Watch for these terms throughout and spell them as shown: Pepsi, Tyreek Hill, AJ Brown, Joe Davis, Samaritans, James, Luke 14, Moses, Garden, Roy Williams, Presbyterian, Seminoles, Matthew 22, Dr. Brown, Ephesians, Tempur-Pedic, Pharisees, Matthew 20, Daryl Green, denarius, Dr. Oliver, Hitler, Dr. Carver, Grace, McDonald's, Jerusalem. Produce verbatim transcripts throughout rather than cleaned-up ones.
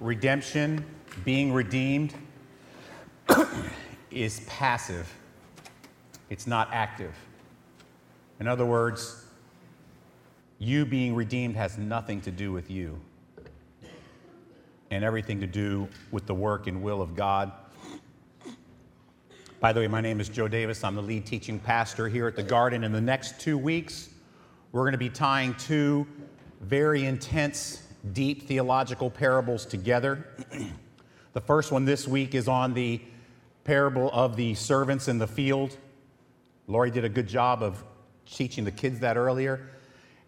redemption, being redeemed, is passive. It's not active. In other words, you being redeemed has nothing to do with you and everything to do with the work and will of God. By the way, my name is Joe Davis. I'm the lead teaching pastor here at the Garden. In the next two weeks, we're going to be tying two very intense, deep theological parables together. The first one this week is on the parable of the servants in the field. Lori did a good job of teaching the kids that earlier.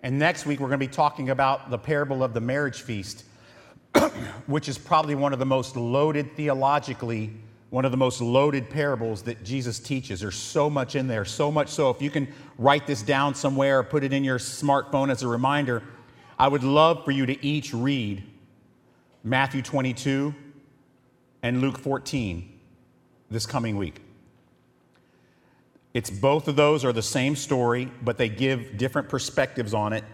And next week, we're going to be talking about the parable of the marriage feast, which is probably one of the most loaded theologically, one of the most loaded parables that Jesus teaches. There's so much in there, so much so. If you can write this down somewhere or put it in your smartphone as a reminder, I would love for you to each read Matthew twenty-two and Luke fourteen this coming week. It's both of those are the same story, but they give different perspectives on it.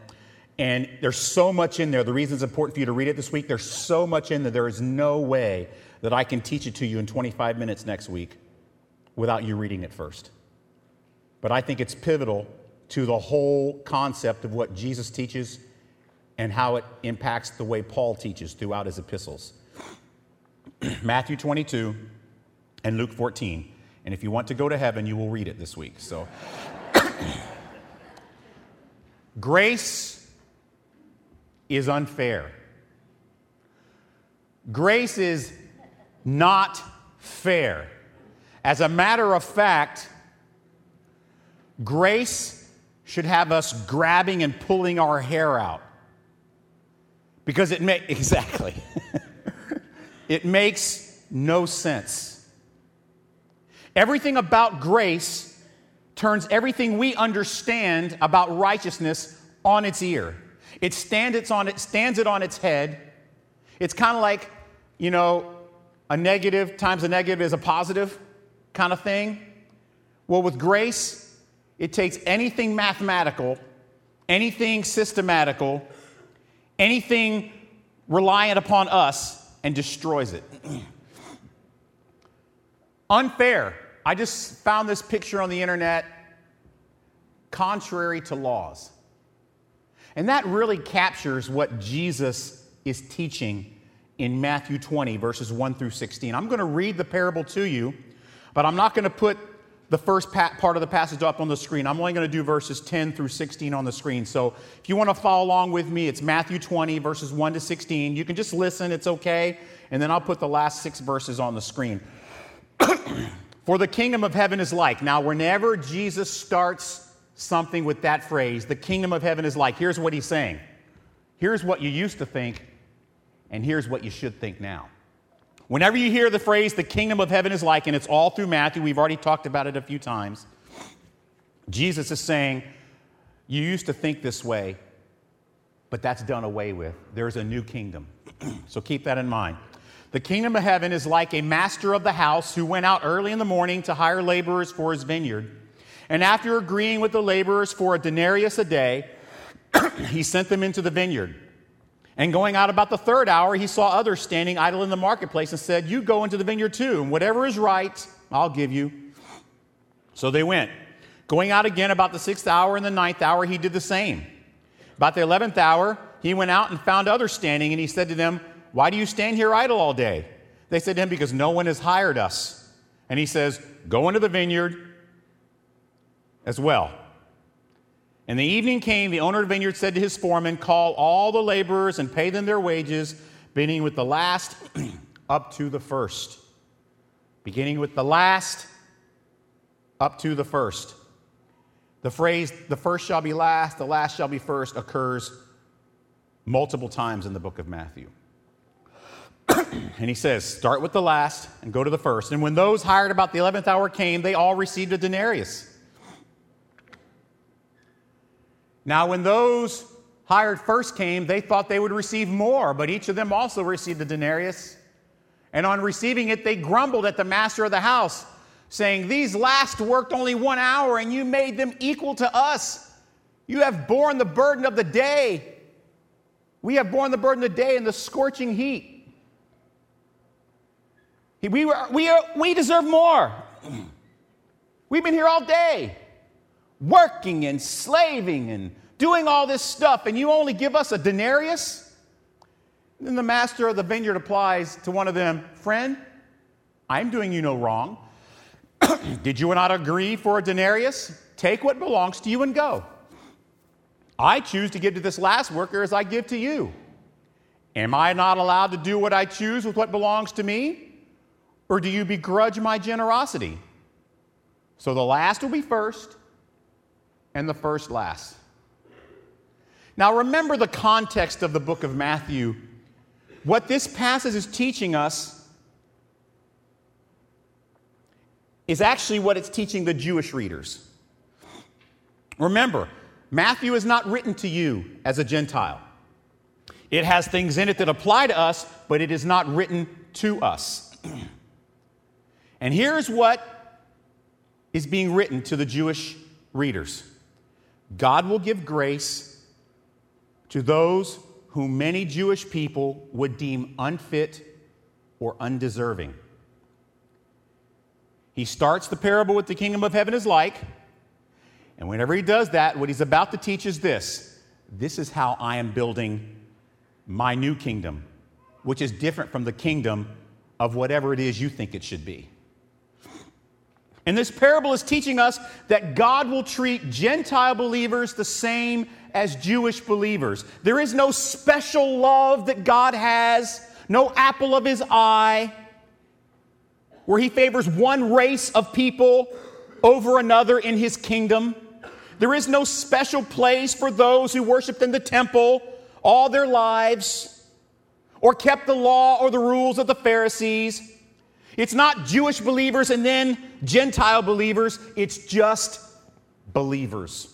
And there's so much in there. The reason it's important for you to read it this week, there's so much in there. There is no way that I can teach it to you in twenty-five minutes next week without you reading it first. But I think it's pivotal to the whole concept of what Jesus teaches and how it impacts the way Paul teaches throughout his epistles. Matthew twenty-two and Luke fourteen. And if you want to go to heaven, you will read it this week. So, grace is unfair. Grace is not fair. As a matter of fact, grace should have us grabbing and pulling our hair out. Because it makes, exactly, it makes no sense. Everything about grace turns everything we understand about righteousness on its ear. It stands on it stands it on its head. It's kind of like, you know, a negative times a negative is a positive kind of thing. Well, with grace, it takes anything mathematical, anything systematical, anything reliant upon us and destroys it. Unfair. I just found this picture on the internet, contrary to laws. And that really captures what Jesus is teaching in Matthew twenty, verses one through sixteen. I'm going to read the parable to you, but I'm not going to put the first part of the passage up on the screen. I'm only going to do verses ten through sixteen on the screen. So if you want to follow along with me, it's Matthew twenty, verses one to sixteen. You can just listen, it's okay. And then I'll put the last six verses on the screen. For the kingdom of heaven is like. Now, whenever Jesus starts something with that phrase, the kingdom of heaven is like, here's what he's saying. Here's what you used to think, and here's what you should think now. Whenever you hear the phrase, the kingdom of heaven is like, and it's all through Matthew, we've already talked about it a few times, Jesus is saying, you used to think this way, but that's done away with. There's a new kingdom. So keep that in mind. The kingdom of heaven is like a master of the house who went out early in the morning to hire laborers for his vineyard. And after agreeing with the laborers for a denarius a day, he sent them into the vineyard. And going out about the third hour, he saw others standing idle in the marketplace and said, you go into the vineyard too, and whatever is right, I'll give you. So they went. Going out again about the sixth hour and the ninth hour, he did the same. About the eleventh hour, he went out and found others standing, and he said to them, why do you stand here idle all day? They said to him, because no one has hired us. And he says, go into the vineyard as well. And the evening came, the owner of the vineyard said to his foreman, call all the laborers and pay them their wages, beginning with the last up to the first. Beginning with the last up to the first. The phrase, the first shall be last, the last shall be first, occurs multiple times in the book of Matthew. And he says, start with the last and go to the first. And when those hired about the eleventh hour came, they all received a denarius. Now, when those hired first came, they thought they would receive more, but each of them also received a denarius. And on receiving it, they grumbled at the master of the house, saying, these last worked only one hour, and you made them equal to us. You have borne the burden of the day. We have borne the burden of the day and the scorching heat. We, were, we, are, we deserve more. We've been here all day, working and slaving and doing all this stuff, and you only give us a denarius? Then the master of the vineyard applies to one of them, friend, I'm doing you no wrong. Did you not agree for a denarius? Take what belongs to you and go. I choose to give to this last worker as I give to you. Am I not allowed to do what I choose with what belongs to me? Or do you begrudge my generosity? So the last will be first, and the first last. Now remember the context of the book of Matthew. What this passage is teaching us is actually what it's teaching the Jewish readers. Remember, Matthew is not written to you as a Gentile. It has things in it that apply to us, but it is not written to us. And here's what is being written to the Jewish readers. God will give grace to those whom many Jewish people would deem unfit or undeserving. He starts the parable with the kingdom of heaven is like, and whenever he does that, what he's about to teach is this. This is how I am building my new kingdom, which is different from the kingdom of whatever it is you think it should be. And this parable is teaching us that God will treat Gentile believers the same as Jewish believers. There is no special love that God has, no apple of his eye, where he favors one race of people over another in his kingdom. There is no special place for those who worshiped in the temple all their lives or kept the law or the rules of the Pharisees. It's not Jewish believers and then Gentile believers. It's just believers.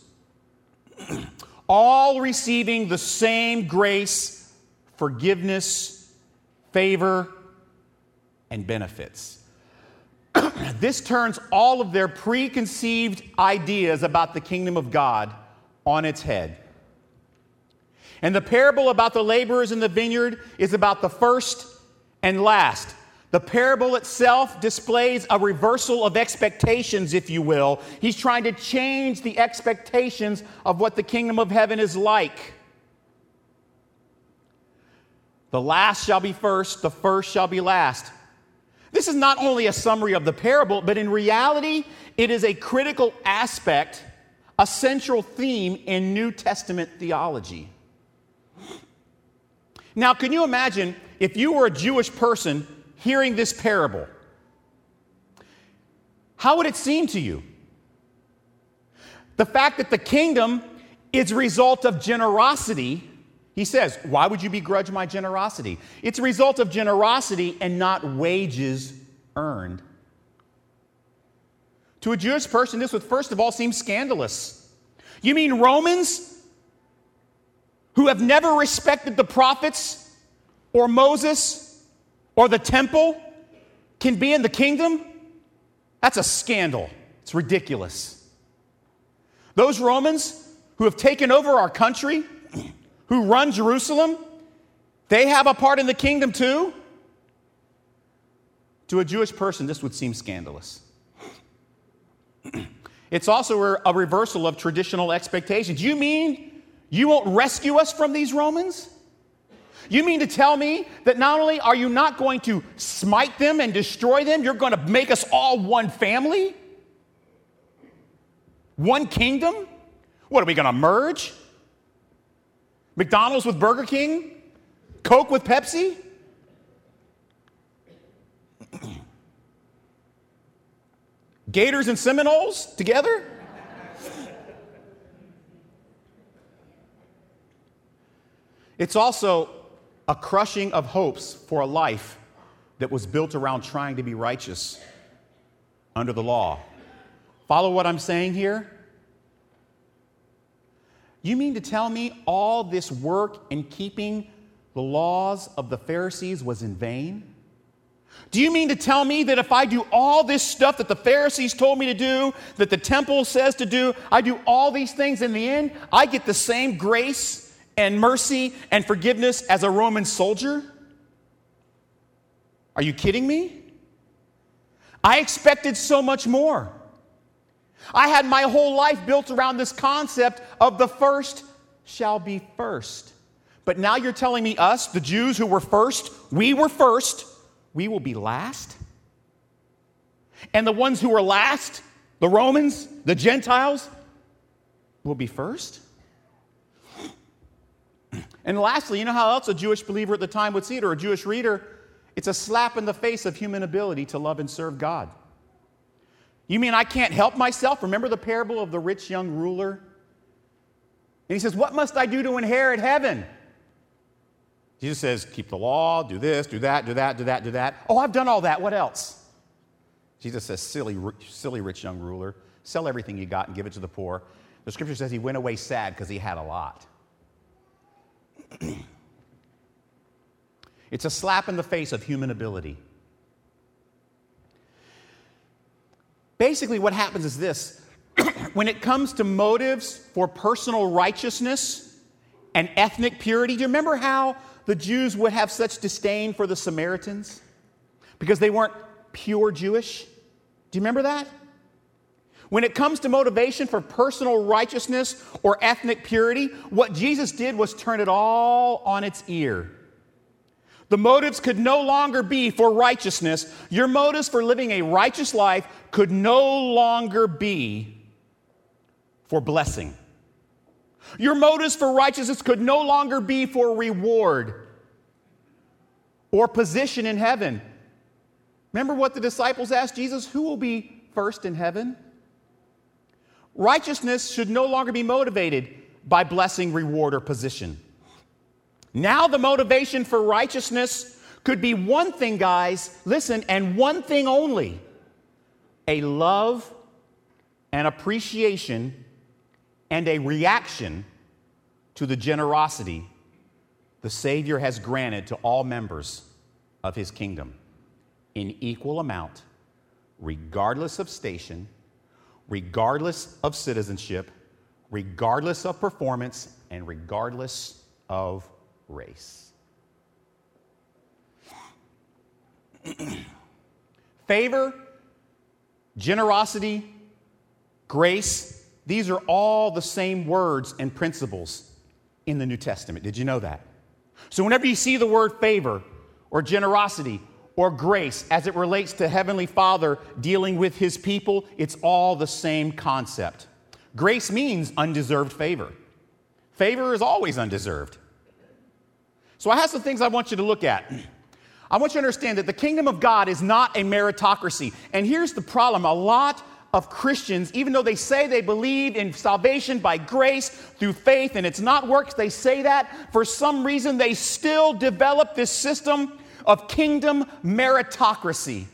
All receiving the same grace, forgiveness, favor, and benefits. This turns all of their preconceived ideas about the kingdom of God on its head. And the parable about the laborers in the vineyard is about the first and last. The parable itself displays a reversal of expectations, if you will. He's trying to change the expectations of what the kingdom of heaven is like. The last shall be first, the first shall be last. This is not only a summary of the parable, but in reality, it is a critical aspect, a central theme in New Testament theology. Now, can you imagine if you were a Jewish person hearing this parable? How would it seem to you? The fact that the kingdom is a result of generosity. He says, why would you begrudge my generosity? It's a result of generosity and not wages earned. To a Jewish person, this would first of all seem scandalous. You mean Romans, who have never respected the prophets or Moses or the temple, can be in the kingdom? That's a scandal. It's ridiculous. Those Romans who have taken over our country, who run Jerusalem, they have a part in the kingdom too? To a Jewish person, this would seem scandalous. It's also a reversal of traditional expectations. You mean you won't rescue us from these Romans? You mean to tell me that not only are you not going to smite them and destroy them, you're going to make us all one family? One kingdom? What, are we going to merge? McDonald's with Burger King? Coke with Pepsi? Gators and Seminoles together? It's also a crushing of hopes for a life that was built around trying to be righteous under the law. Follow what I'm saying here? You mean to tell me all this work in keeping the laws of the Pharisees was in vain? Do you mean to tell me that if I do all this stuff that the Pharisees told me to do, that the temple says to do, I do all these things, in the end, I get the same grace and mercy and forgiveness as a Roman soldier? Are you kidding me? I expected so much more. I had my whole life built around this concept of the first shall be first. But now you're telling me us, the Jews who were first, we were first, we will be last? And the ones who were last, the Romans, the Gentiles, will be first? And lastly, you know how else a Jewish believer at the time would see it, or a Jewish reader? It's a slap in the face of human ability to love and serve God. You mean I can't help myself? Remember the parable of the rich young ruler? And he says, what must I do to inherit heaven? Jesus says, keep the law, do this, do that, do that, do that, do that. Oh, I've done all that. What else? Jesus says, silly, silly rich young ruler, sell everything you got and give it to the poor. The scripture says he went away sad because he had a lot. It's a slap in the face of human ability. Basically, what happens is this. When it comes to motives for personal righteousness and ethnic purity, do you remember how the Jews would have such disdain for the Samaritans? Because they weren't pure Jewish? Do you remember that? When it comes to motivation for personal righteousness or ethnic purity, what Jesus did was turn it all on its ear. The motives could no longer be for righteousness. Your motives for living a righteous life could no longer be for blessing. Your motives for righteousness could no longer be for reward or position in heaven. Remember what the disciples asked Jesus? Who will be first in heaven? Righteousness should no longer be motivated by blessing, reward, or position. Now the motivation for righteousness could be one thing, guys, listen, and one thing only, a love, an appreciation, and a reaction to the generosity the Savior has granted to all members of his kingdom in equal amount, regardless of station, regardless of citizenship, regardless of performance, and regardless of race. Favor, generosity, grace, these are all the same words and principles in the New Testament. Did you know that? So whenever you see the word favor or generosity or grace as it relates to Heavenly Father dealing with his people, it's all the same concept. Grace means undeserved favor. Favor is always undeserved. So I have some things I want you to look at. I want you to understand that the kingdom of God is not a meritocracy. And here's the problem. A lot of Christians, even though they say they believe in salvation by grace through faith and it's not works, they say that. For some reason, they still develop this system of kingdom meritocracy.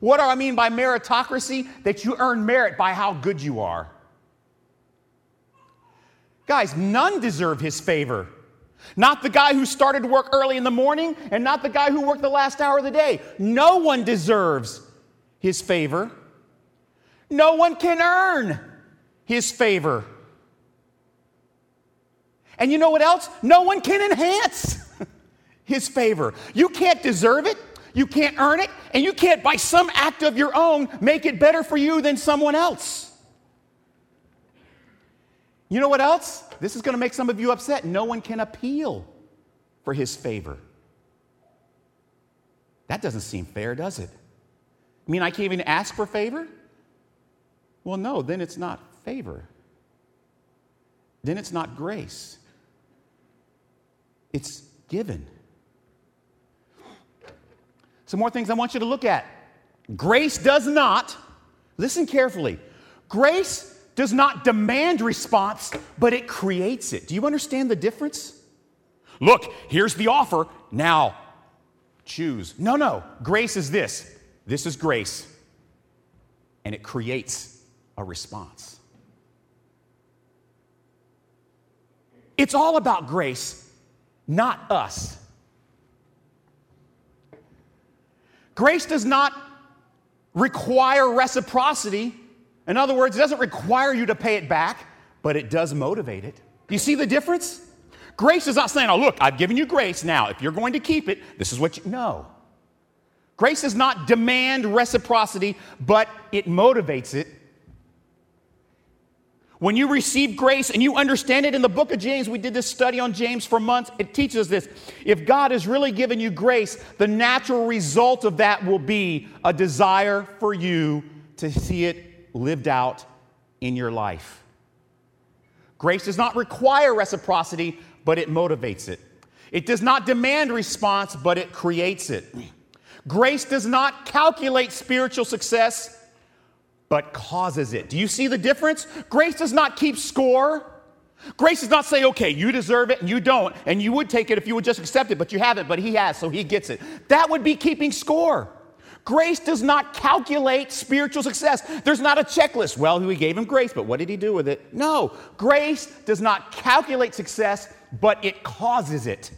What do I mean by meritocracy? That you earn merit by how good you are. Guys, none deserve his favor. Not the guy who started work early in the morning and not the guy who worked the last hour of the day. No one deserves his favor. No one can earn his favor. And you know what else? No one can enhance his favor. You can't deserve it. You can't earn it. And you can't, by some act of your own, make it better for you than someone else. You know what else? This is going to make some of you upset. No one can appeal for his favor. That doesn't seem fair, does it? You mean I can't even ask for favor? Well, no, then it's not favor. Then it's not grace. It's given. Some more things I want you to look at. Grace does not, listen carefully, grace does not demand response, but it creates it. Do you understand the difference? Look, here's the offer. Now, choose. No, no. Grace is this. This is grace. And it creates a response. It's all about grace, not us. Grace does not require reciprocity. In other words, it doesn't require you to pay it back, but it does motivate it. Do you see the difference? Grace is not saying, oh, look, I've given you grace. Now, if you're going to keep it, this is what you... No. Grace does not demand reciprocity, but it motivates it. When you receive grace and you understand it in the book of James, we did this study on James for months, it teaches us this. If God has really given you grace, the natural result of that will be a desire for you to see it lived out in your life. Grace does not require reciprocity, but it motivates it. It does not demand response, but it creates it. Grace does not calculate spiritual success, but causes it. Do you see the difference? Grace does not keep score. Grace does not say, okay, you deserve it and you don't, and you would take it if you would just accept it, but you haven't, but he has, so he gets it. That would be keeping score. Grace does not calculate spiritual success. There's not a checklist. Well, we gave him grace, but what did he do with it? No, grace does not calculate success, but it causes it.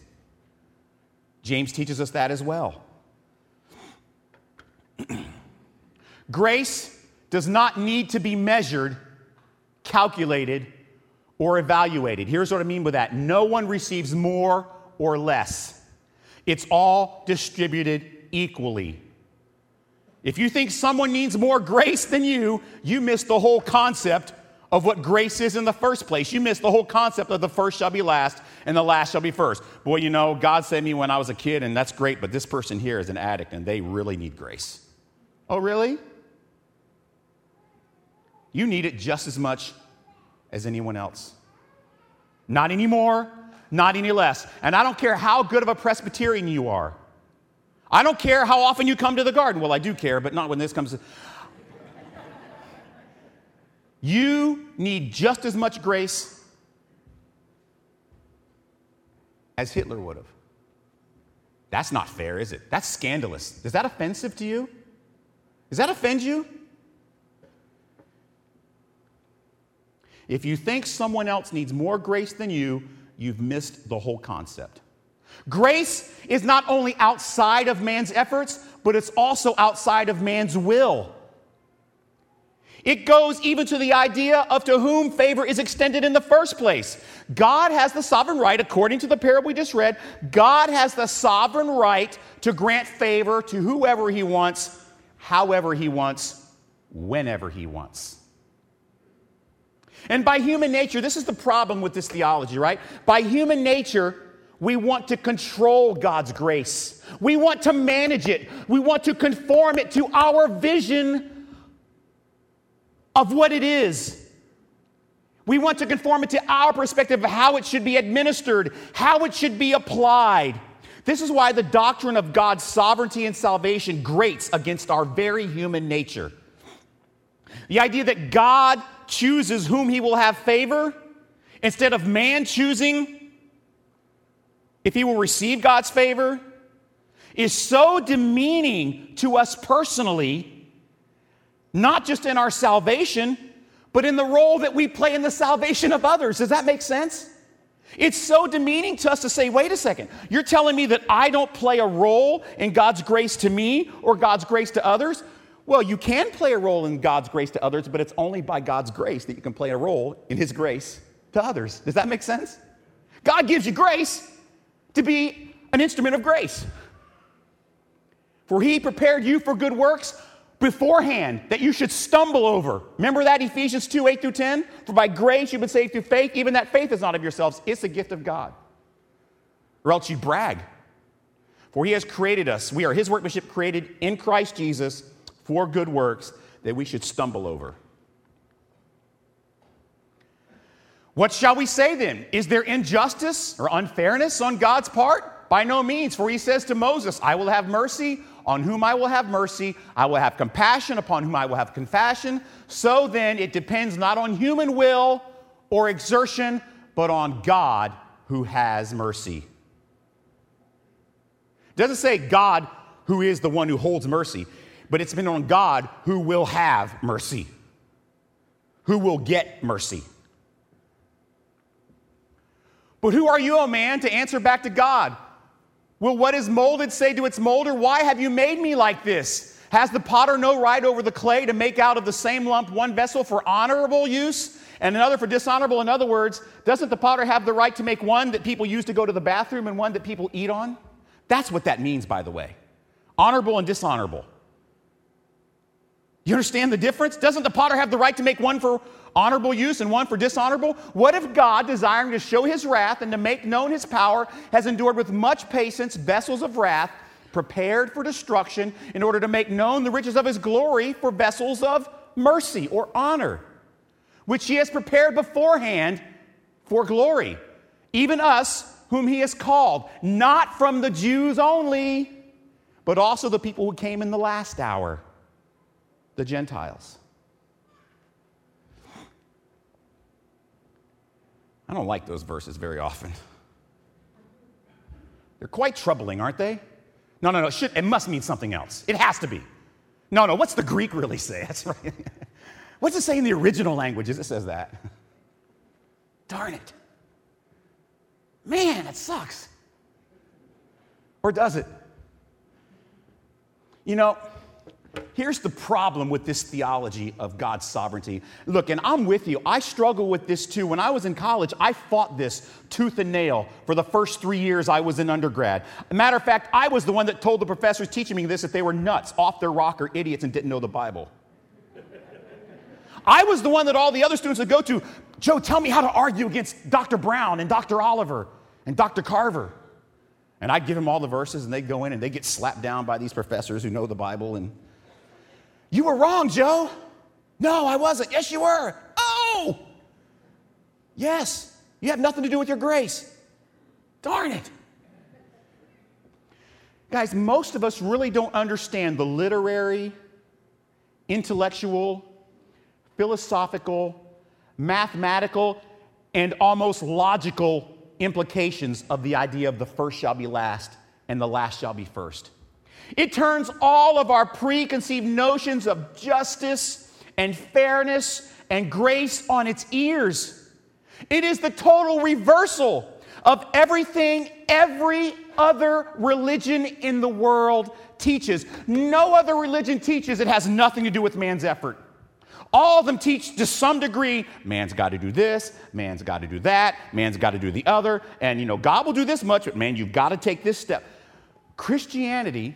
James teaches us that as well. Grace does not need to be measured, calculated, or evaluated. Here's what I mean by that. No one receives more or less. It's all distributed equally. If you think someone needs more grace than you, you miss the whole concept of what grace is in the first place. You miss the whole concept of the first shall be last and the last shall be first. Boy, you know, God saved me when I was a kid, and that's great, but this person here is an addict, and they really need grace. Oh, really? You need it just as much as anyone else. Not any more, not any less. And I don't care how good of a Presbyterian you are. I don't care how often you come to the garden. Well, I do care, but not when this comes to... You need just as much grace as Hitler would have. That's not fair, is it? That's scandalous. Is that offensive to you? Does that offend you? If you think someone else needs more grace than you, you've missed the whole concept. Grace is not only outside of man's efforts, but it's also outside of man's will. It goes even to the idea of to whom favor is extended in the first place. God has the sovereign right, according to the parable we just read, God has the sovereign right to grant favor to whoever he wants, however he wants, whenever he wants. And by human nature, this is the problem with this theology, right? By human nature, we want to control God's grace. We want to manage it. We want to conform it to our vision of what it is. We want to conform it to our perspective of how it should be administered, how it should be applied. This is why the doctrine of God's sovereignty and salvation grates against our very human nature. The idea that God chooses whom he will have favor instead of man choosing if he will receive God's favor is so demeaning to us personally, not just in our salvation, but in the role that we play in the salvation of others. Does that make sense? It's so demeaning to us to say, wait a second, you're telling me that I don't play a role in God's grace to me or God's grace to others? Well, you can play a role in God's grace to others, but it's only by God's grace that you can play a role in his grace to others. Does that make sense? God gives you grace to be an instrument of grace. For he prepared you for good works beforehand that you should stumble over. Remember that, Ephesians two, eight through ten? For by grace you've been saved through faith. Even that faith is not of yourselves. It's a gift of God. Or else you brag. For he has created us. We are his workmanship created in Christ Jesus for good works that we should stumble over. What shall we say then? Is there injustice or unfairness on God's part? By no means, for he says to Moses, I will have mercy on whom I will have mercy. I will have compassion upon whom I will have compassion. So then it depends not on human will or exertion, but on God who has mercy. It doesn't say God who is the one who holds mercy. But it's been on God who will have mercy, who will get mercy. But who are you, O man, to answer back to God? Will what is molded say to its molder, why have you made me like this? Has the potter no right over the clay to make out of the same lump one vessel for honorable use and another for dishonorable? In other words, doesn't the potter have the right to make one that people use to go to the bathroom and one that people eat on? That's what that means, by the way. honorable and dishonorable. You understand the difference? Doesn't the potter have the right to make one for honorable use and one for dishonorable? What if God, desiring to show his wrath and to make known his power, has endured with much patience vessels of wrath prepared for destruction in order to make known the riches of his glory for vessels of mercy or honor, which he has prepared beforehand for glory, even us whom he has called, not from the Jews only, but also the people who came in the last hour, the Gentiles. I don't like those verses very often. They're quite troubling, aren't they? No, no, no, it, should, it must mean something else. It has to be. No, no, what's the Greek really say? That's right. What's it say in the original languages? It says that. Darn it. Man, that sucks. Or does it? You know, here's the problem with this theology of God's sovereignty. Look, and I'm with you. I struggle with this too. When I was in college, I fought this tooth and nail for the first three years I was in undergrad. Matter of fact, I was the one that told the professors teaching me this that they were nuts, off their rocker, idiots, and didn't know the Bible. I was the one that all the other students would go to, Joe, tell me how to argue against Doctor Brown and Doctor Oliver and Doctor Carver. And I'd give them all the verses, and they'd go in, and they'd get slapped down by these professors who know the Bible. And you were wrong, Joe. No, I wasn't. Yes, you were. Oh! Yes, you have nothing to do with your grace. Darn it. Guys, most of us really don't understand the literary, intellectual, philosophical, mathematical, and almost logical implications of the idea of the first shall be last and the last shall be first. It turns all of our preconceived notions of justice and fairness and grace on its ears. It is the total reversal of everything every other religion in the world teaches. No other religion teaches it has nothing to do with man's effort. All of them teach to some degree, man's got to do this, man's got to do that, man's got to do the other, and, you know, God will do this much, but, man, you've got to take this step. Christianity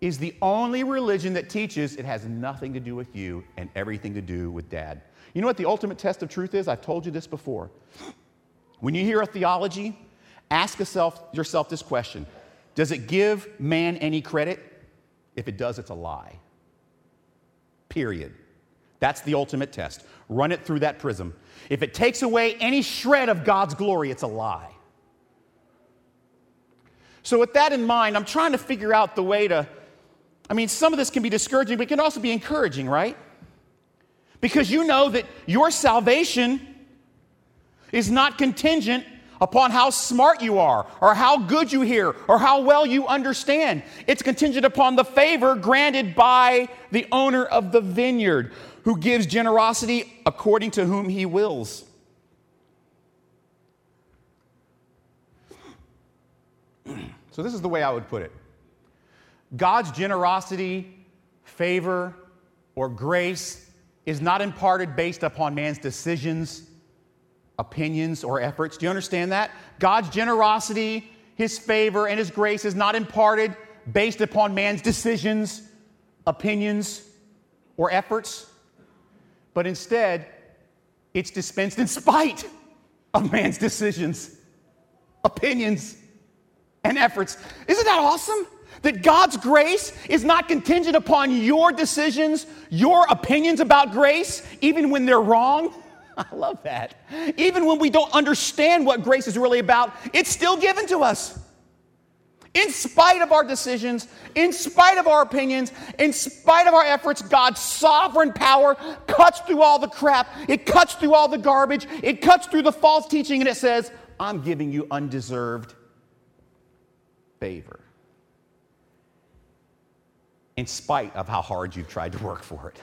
is the only religion that teaches it has nothing to do with you and everything to do with dad. You know what the ultimate test of truth is? I've told you this before. When you hear a theology, ask yourself, yourself this question. Does it give man any credit? If it does, it's a lie. Period. That's the ultimate test. Run it through that prism. If it takes away any shred of God's glory, it's a lie. So with that in mind, I'm trying to figure out the way to, I mean, some of this can be discouraging, but it can also be encouraging, right? Because you know that your salvation is not contingent upon how smart you are, or how good you hear, or how well you understand. It's contingent upon the favor granted by the owner of the vineyard, who gives generosity according to whom he wills. So this is the way I would put it. God's generosity, favor, or grace is not imparted based upon man's decisions, opinions, or efforts. Do you understand that? God's generosity, his favor, and his grace is not imparted based upon man's decisions, opinions, or efforts. But instead, it's dispensed in spite of man's decisions, opinions, and efforts. Isn't that awesome? That God's grace is not contingent upon your decisions, your opinions about grace, even when they're wrong. I love that. Even when we don't understand what grace is really about, it's still given to us. In spite of our decisions, in spite of our opinions, in spite of our efforts, God's sovereign power cuts through all the crap. It cuts through all the garbage. It cuts through the false teaching, and it says, I'm giving you undeserved favor, in spite of how hard you've tried to work for it.